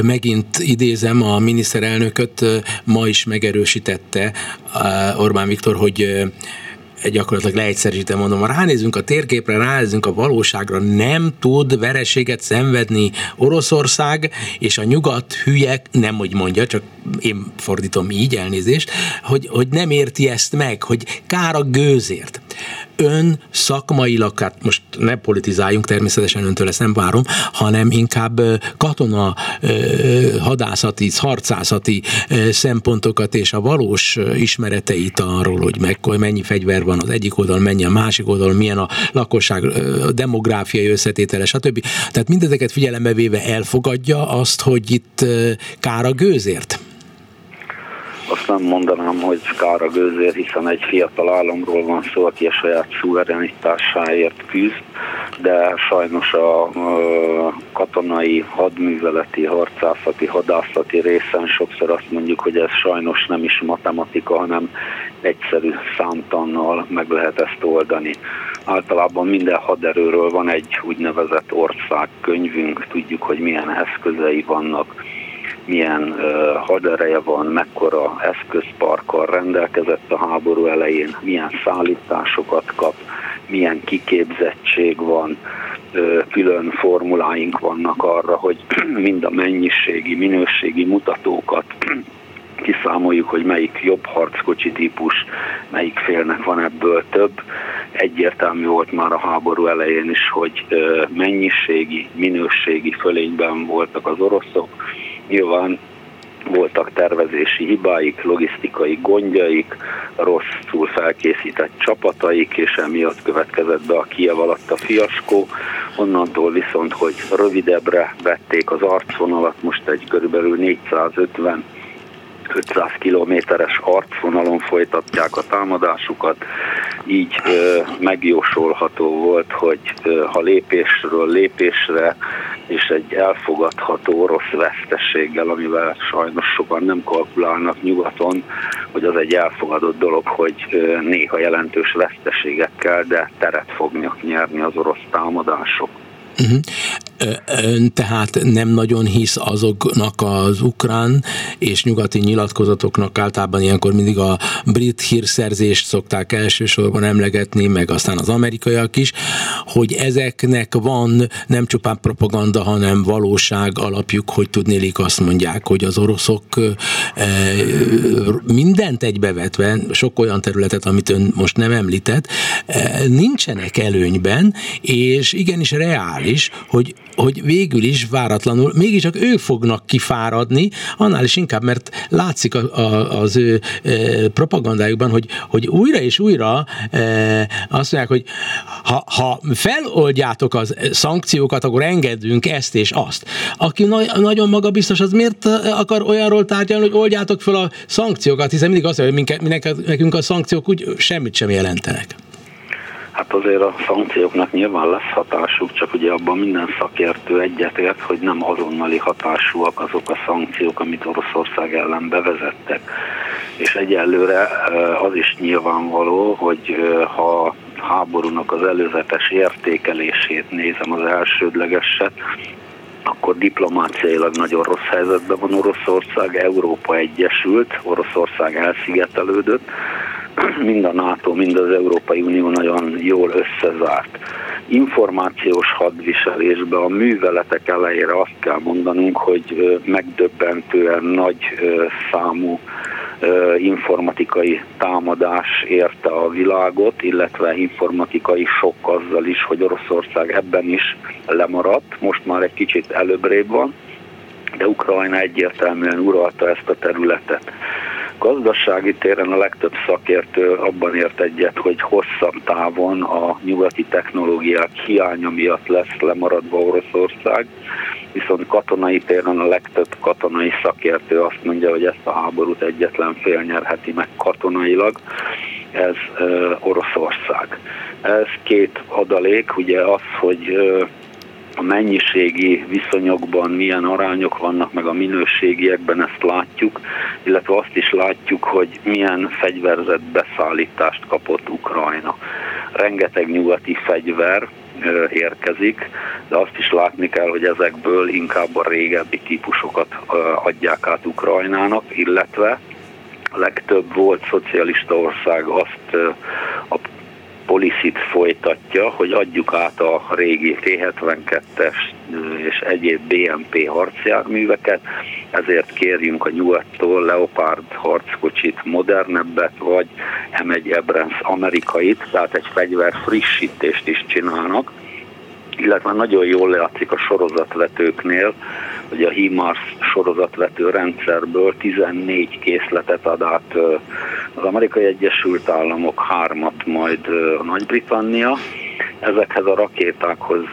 Megint idézem, a miniszterelnököt ma is megerősítette Orbán Viktor, hogy gyakorlatilag leegyszerűsítve mondom, ha ránézünk a térképre, ránézünk a valóságra, nem tud vereséget szenvedni Oroszország, és a nyugat hülyek, nem úgy mondja, csak én fordítom így, elnézést, hogy nem érti ezt meg, hogy kár a gőzért. ön szakmailag, hát most ne politizáljunk, természetesen öntől ezt nem várom, hanem inkább katona, hadászati, harcászati szempontokat és a valós ismereteit arról, hogy mennyi fegyver van az egyik oldalon, mennyi a másik oldalon, milyen a lakosság demográfiai összetétele, stb. Tehát mindezeket figyelembe véve elfogadja azt, hogy itt kár a gőzért? Azt nem mondanám, hogy kár a gőzért, hiszen egy fiatal államról van szó, aki a saját szuverenitásáért küzd, de sajnos a katonai, hadműveleti, harcászati, hadászati részen sokszor azt mondjuk, hogy ez sajnos nem is matematika, hanem egyszerű számtannal meg lehet ezt oldani. Általában minden haderőről van egy úgynevezett országkönyvünk, tudjuk, hogy milyen eszközei vannak, milyen hadereje van, mekkora eszközparkkal rendelkezett a háború elején, milyen szállításokat kap, milyen kiképzettség van, külön formuláink vannak arra, hogy mind a mennyiségi, minőségi mutatókat kiszámoljuk, hogy melyik jobb harckocsi típus, melyik félnek van ebből több. Egyértelmű volt már a háború elején is, hogy mennyiségi, minőségi fölényben voltak az oroszok. Nyilván voltak tervezési hibáik, logisztikai gondjaik, rosszul felkészített csapataik, és emiatt következett be a Kijev alatt a fiaskó. Onnantól viszont, hogy rövidebbre vették az arcvonalat, most egy körülbelül 450-500 kilométeres arcvonalon folytatják a támadásukat, így megjósolható volt, hogy ha lépésről lépésre és egy elfogadható orosz vesztességgel, amivel sajnos sokan nem kalkulálnak nyugaton, hogy az egy elfogadott dolog, hogy néha jelentős veszteségekkel, de teret fognak nyerni az orosz támadások. Uh-huh. Ön tehát nem nagyon hisz azoknak az ukrán és nyugati nyilatkozatoknak, általában ilyenkor mindig a brit hírszerzést szokták elsősorban emlegetni, meg aztán az amerikaiak is, hogy ezeknek van nem csupán propaganda, hanem valóság alapjuk, hogy tudnélik azt mondják, hogy az oroszok mindent egybevetve, sok olyan területet, amit ön most nem említett, nincsenek előnyben, és igenis reális, hogy végül is váratlanul mégiscsak ők fognak kifáradni, annál is inkább, mert látszik az ő propagandájukban, hogy újra és újra azt mondják, hogy ha feloldjátok az szankciókat, akkor engedünk ezt és azt. Aki nagyon magabiztos, az miért akar olyanról tárgyalni, hogy oldjátok fel a szankciókat, hiszen mindig azt mondja, hogy nekünk a szankciók úgy semmit sem jelentenek. Hát azért a szankcióknak nyilván lesz hatásuk, csak ugye abban minden szakértő egyetért, hogy nem azonnali hatásúak azok a szankciók, amit Oroszország ellen bevezettek. És egyelőre az is nyilvánvaló, hogy ha háborúnak az előzetes értékelését nézem, az elsődlegeset, akkor diplomáciailag nagyon rossz helyzetben van Oroszország, Európa egyesült, Oroszország elszigetelődött, mind a NATO, mind az Európai Unió nagyon jól összezárt. Információs hadviselésben a műveletek elejére azt kell mondanunk, hogy megdöbbentően nagy számú informatikai támadás érte a világot, illetve informatikai sok azzal is, hogy Oroszország ebben is lemaradt. Most már egy kicsit előbrébb van, de Ukrajna egyértelműen uralta ezt a területet. Gazdasági téren a legtöbb szakértő abban ért egyet, hogy hosszabb távon a nyugati technológiák hiánya miatt lesz lemaradva Oroszország, viszont katonai téren a legtöbb katonai szakértő azt mondja, hogy ezt a háborút egyetlen fél nyerheti meg katonailag, ez Oroszország. Ez két adalék, ugye az, hogy a mennyiségi viszonyokban milyen arányok vannak, meg a minőségiekben ezt látjuk, illetve azt is látjuk, hogy milyen fegyverzet beszállítást kapott Ukrajna. Rengeteg nyugati fegyver érkezik, de azt is látni kell, hogy ezekből inkább a régebbi típusokat adják át Ukrajnának, illetve legtöbb volt szocialista ország azt a policit folytatja, hogy adjuk át a régi T-72-es és egyéb BMP harcjárműveket, ezért kérjünk a nyugattól Leopard harckocsit, modernebbet, vagy M1 Abrams amerikait, tehát egy fegyver frissítést is csinálnak, illetve nagyon jól látszik a sorozatvetőknél, hogy a HIMARS sorozatvető rendszerből 14 készletet ad át az Amerikai Egyesült Államok, 3-at majd a Nagy-Britannia. Ezekhez a rakétákhoz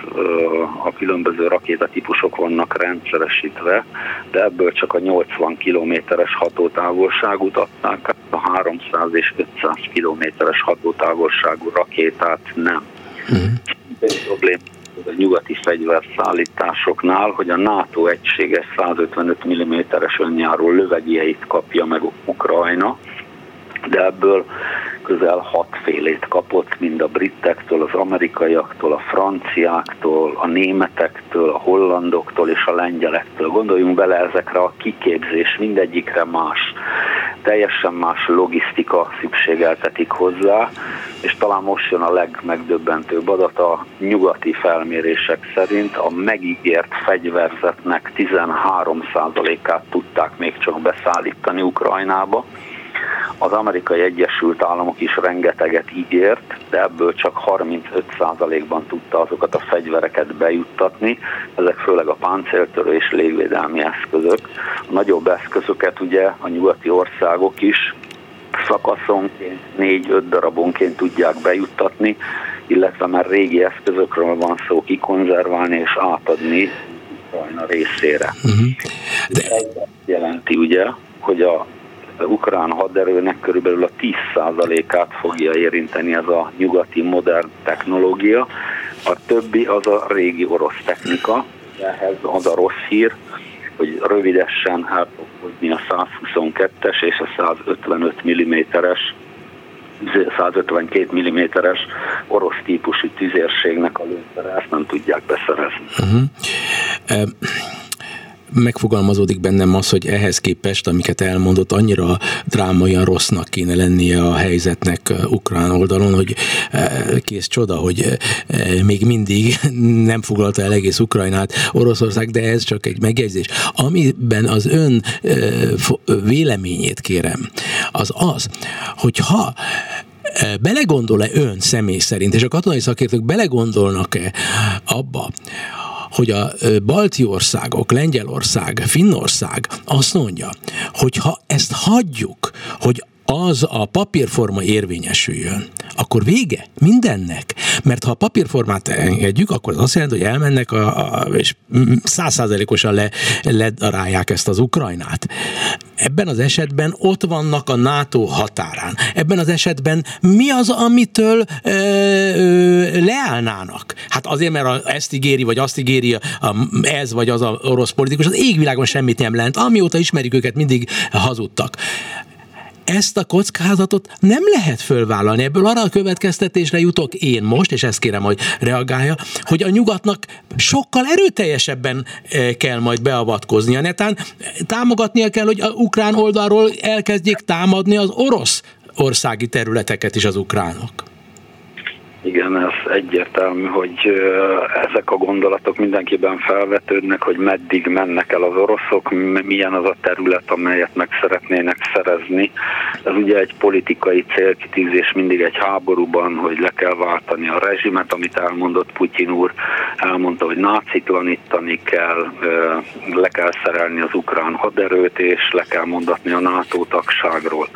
a különböző rakétatípusok vannak rendszeresítve, de ebből csak a 80 kilométeres hatótávolságot adták át, a 300 és 500 kilométeres hatótávolságú rakétát nem. Probléma a nyugati fegyverszállításoknál, hogy a NATO egységes 155 mm-es önjáró lövegeit kapja meg Ukrajna, de ebből közel 6 félét kapott, mind a britektől, az amerikaiaktól, a franciáktól, a németektől, a hollandoktól és a lengyelektől. Gondoljunk bele, ezekre a kiképzés mindegyikre más, teljesen más logisztika szükségeltetik hozzá, és talán most jön a legmegdöbbentőbb adat, a nyugati felmérések szerint a megígért fegyverzetnek 13%-át tudták még csak beszállítani Ukrajnába. Az Amerikai Egyesült Államok is rengeteget ígért, de ebből csak 35%-ban tudta azokat a fegyvereket bejuttatni. Ezek főleg a páncéltörő és légvédelmi eszközök. A nagyobb eszközöket ugye a nyugati országok is szakaszonként, 4-5 darabonként tudják bejuttatni, illetve már régi eszközökről van szó, kikonzerválni és átadni Ukrajna részére. De ez jelenti ugye, hogy a ukrán haderőnek körülbelül a 10%-át fogja érinteni ez a nyugati modern technológia, a többi az a régi orosz technika, ehhez az a rossz hír, hogy rövidesen el fog hozni a 122-es és a 155 mm-es, 152 mm-es orosz típusú tüzérségnek a lőszere, ezt nem tudják beszerezni. Megfogalmazódik bennem az, hogy ehhez képest, amiket elmondott, annyira drámaian rossznak kéne lennie a helyzetnek ukrán oldalon, hogy kész csoda, hogy még mindig nem foglalta el egész Ukrajnát Oroszország, de ez csak egy megjegyzés. Amiben az ön véleményét kérem, az az, hogy ha belegondol-e ön személy szerint, és a katonai szakértők belegondolnak-e abba, hogy a balti országok, Lengyelország, Finnország azt mondja, hogy ha ezt hagyjuk, hogy az a papírforma érvényesüljön, akkor vége mindennek. Mert ha a papírformát engedjük, akkor az azt jelenti, hogy elmennek, és 100%-osan ledarálják ezt az Ukrajnát. Ebben az esetben ott vannak a NATO határán. Ebben az esetben mi az, amitől leállnának? Hát azért, mert ezt ígéri, vagy azt ígéri ez, vagy az a orosz politikus, az égvilágon semmit nem lent. Amióta ismerjük őket, mindig hazudtak. Ezt a kockázatot nem lehet fölvállalni. Ebből arra a következtetésre jutok én most, és ezt kérem, hogy reagálja, hogy a nyugatnak sokkal erőteljesebben kell majd beavatkoznia. Netán támogatnia kell, hogy a ukrán oldalról elkezdjék támadni az orosz országi területeket is az ukránok. Igen, ez egyértelmű, hogy ezek a gondolatok mindenkiben felvetődnek, hogy meddig mennek el az oroszok, milyen az a terület, amelyet meg szeretnének szerezni. Ez ugye egy politikai célkitűzés mindig egy háborúban, hogy le kell váltani a rezsimet, amit elmondott Putyin úr, elmondta, hogy nácitlanítani kell, le kell szerelni az ukrán haderőt, és le kell mondatni a NATO tagságról.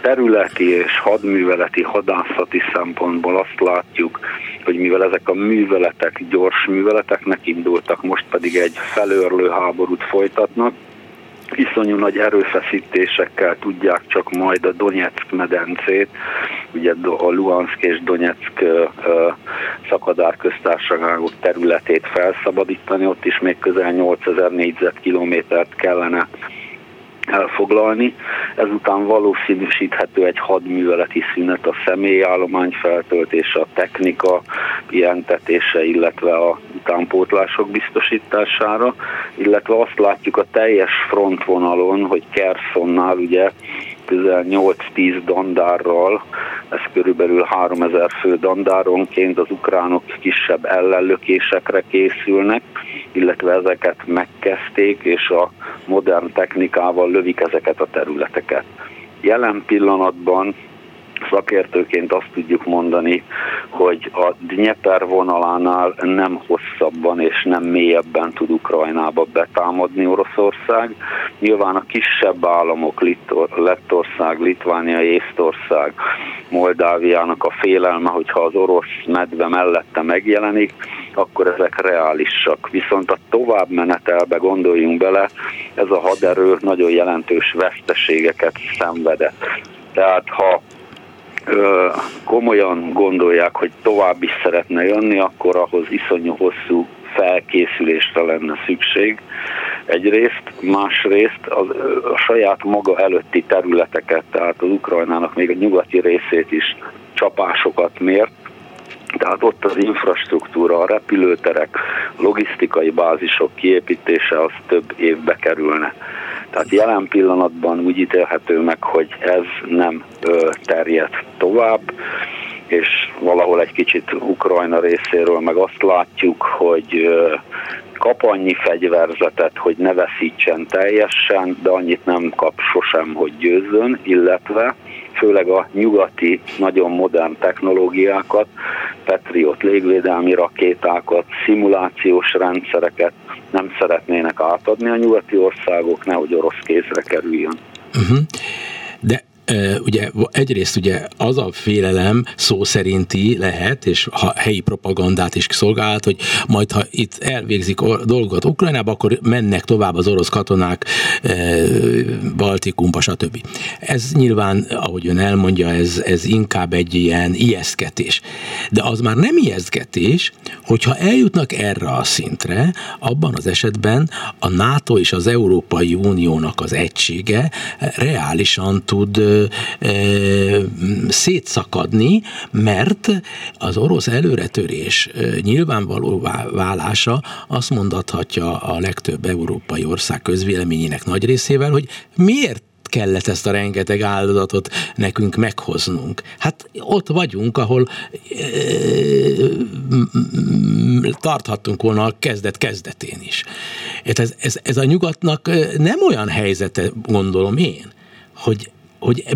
Területi és hadműveleti, hadászati szempontból azt látjuk, hogy mivel ezek a műveletek gyors műveleteknek indultak, most pedig egy felőrlő háborút folytatnak, iszonyú nagy erőfeszítésekkel tudják csak majd a Donetsk medencét, ugye a Luhansk és Donetsk szakadárköztársaságok területét felszabadítani, ott is még közel 8000 négyzetkilométert kellene elfoglalni. Ezután valószínűsíthető egy hadműveleti szünet, a személyállomány feltöltése, a technika pihentetése, illetve a utánpótlások biztosítására, illetve azt látjuk a teljes frontvonalon, hogy Kherszonnál ugye közel 8-10 dandárral, ez körülbelül 3000 fő dandáronként az ukránok kisebb ellenlökésekre készülnek, illetve ezeket megkezdték, és a modern technikával lövik ezeket a területeket. Jelen pillanatban szakértőként azt tudjuk mondani, hogy a Dnyeper vonalánál nem hosszabban és nem mélyebben tud Ukrajnába betámadni Oroszország. Nyilván a kisebb államok, Lettország, Litvánia, Észtország, Moldáviának a félelme, hogyha az orosz medve mellette megjelenik, akkor ezek reálisak. Viszont a tovább menetelbe gondoljunk bele, ez a haderő nagyon jelentős veszteségeket szenvedett. Tehát ha komolyan gondolják, hogy tovább is szeretne jönni, akkor ahhoz iszonyú hosszú felkészülésre lenne szükség egyrészt, másrészt a saját maga előtti területeket, tehát az Ukrajnának még a nyugati részét is csapásokat mért, tehát ott az infrastruktúra, a repülőterek, logisztikai bázisok kiépítése az több évbe kerülne. Tehát jelen pillanatban úgy ítélhető meg, hogy ez nem terjed tovább, és valahol egy kicsit Ukrajna részéről meg azt látjuk, hogy kap annyi fegyverzetet, hogy ne veszítsen teljesen, de annyit nem kap sosem, hogy győzzön, illetve főleg a nyugati, nagyon modern technológiákat, Patriot légvédelmi rakétákat, szimulációs rendszereket nem szeretnének átadni a nyugati országok, nehogy orosz kézre kerüljön. Uh-huh. De ugye egyrészt ugye az a félelem szó szerinti lehet, és ha helyi propagandát is szolgált, hogy majd ha itt elvégzik dolgot Ukrajnába, akkor mennek tovább az orosz katonák Baltikumba, stb. Ez nyilván, ahogy ön elmondja, ez inkább egy ilyen ijesztgetés. De az már nem ijesztgetés, hogyha eljutnak erre a szintre, abban az esetben a NATO és az Európai Uniónak az egysége reálisan tud szétszakadni, mert az orosz előretörés nyilvánvaló válása azt mondathatja a legtöbb európai ország közvéleményének nagy részével, hogy miért kellett ezt a rengeteg áldozatot nekünk meghoznunk. Hát ott vagyunk, ahol tarthattunk volna a kezdetén is. Ez a nyugatnak nem olyan helyzete, gondolom én, hogy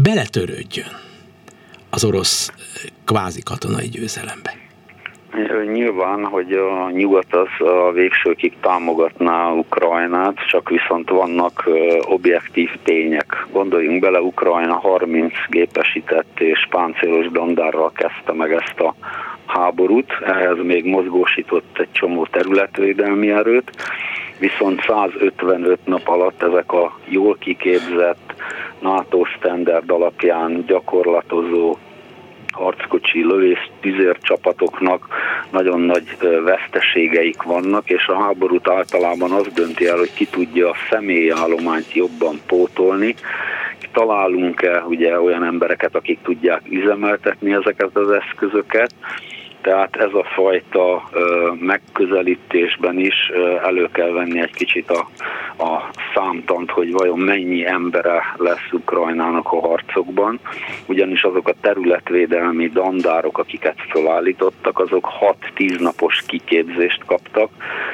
beletörődjön az orosz kvázi katonai győzelembe. Nyilván, hogy a nyugat az a végsőkig támogatná Ukrajnát, csak viszont vannak objektív tények. Gondoljunk bele, Ukrajna 30 gépesített és páncélos dandárral kezdte meg ezt a háborút, ehhez még mozgósított egy csomó területvédelmi erőt, viszont 155 nap alatt ezek a jól kiképzett NATO standard alapján gyakorlatozó harckocsi lövész tüzércsapatoknak nagyon nagy veszteségeik vannak, és a háborút általában az dönti el, hogy ki tudja a személyállományt jobban pótolni. Találunk-e ugye olyan embereket, akik tudják üzemeltetni ezeket az eszközöket, tehát ez a fajta megközelítésben is elő kell venni egy kicsit a számtant, hogy vajon mennyi embere lesz Ukrajnának a harcokban, ugyanis azok a területvédelmi dandárok, akiket felállítottak, azok 6-10 napos kiképzést kaptak,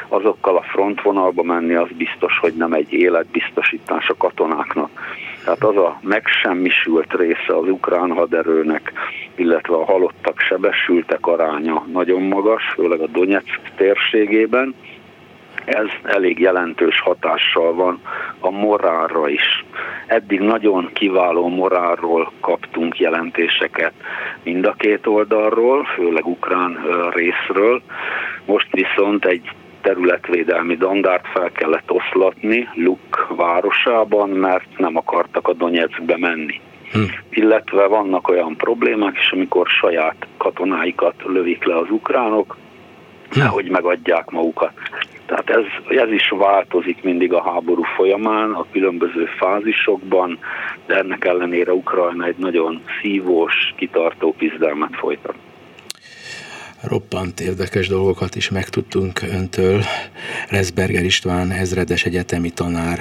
azokkal a frontvonalba menni az biztos, hogy nem egy életbiztosítás a katonáknak. Tehát az a megsemmisült része az ukrán haderőnek, illetve a halottak, sebesültek aránya nagyon magas, főleg a Donetsk térségében. Ez elég jelentős hatással van a morálra is. Eddig nagyon kiváló morálról kaptunk jelentéseket mind a két oldalról, főleg ukrán részről. Most viszont egy területvédelmi dandárt fel kellett oszlatni Luk városában, mert nem akartak a Donetskbe menni. Illetve vannak olyan problémák is, amikor saját katonáikat lövik le az ukránok, hogy megadják magukat. Tehát ez is változik mindig a háború folyamán, a különböző fázisokban, de ennek ellenére Ukrajna egy nagyon szívós, kitartó küzdelmet folytat. Roppant érdekes dolgokat is megtudtunk öntől. Reszberger István, ezredes egyetemi tanár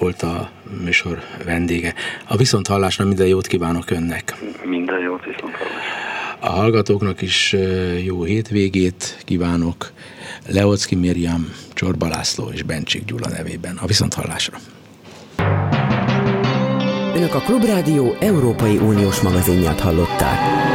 volt a műsor vendége. A viszonthallásra minden jót kívánok önnek. Minden jót, viszonthallásra. A hallgatóknak is jó hétvégét kívánok. Leocki Miriam, Csorba László és Bencsik Gyula nevében. A viszonthallásra. Önök a Klubrádió Európai Uniós magazinját hallották.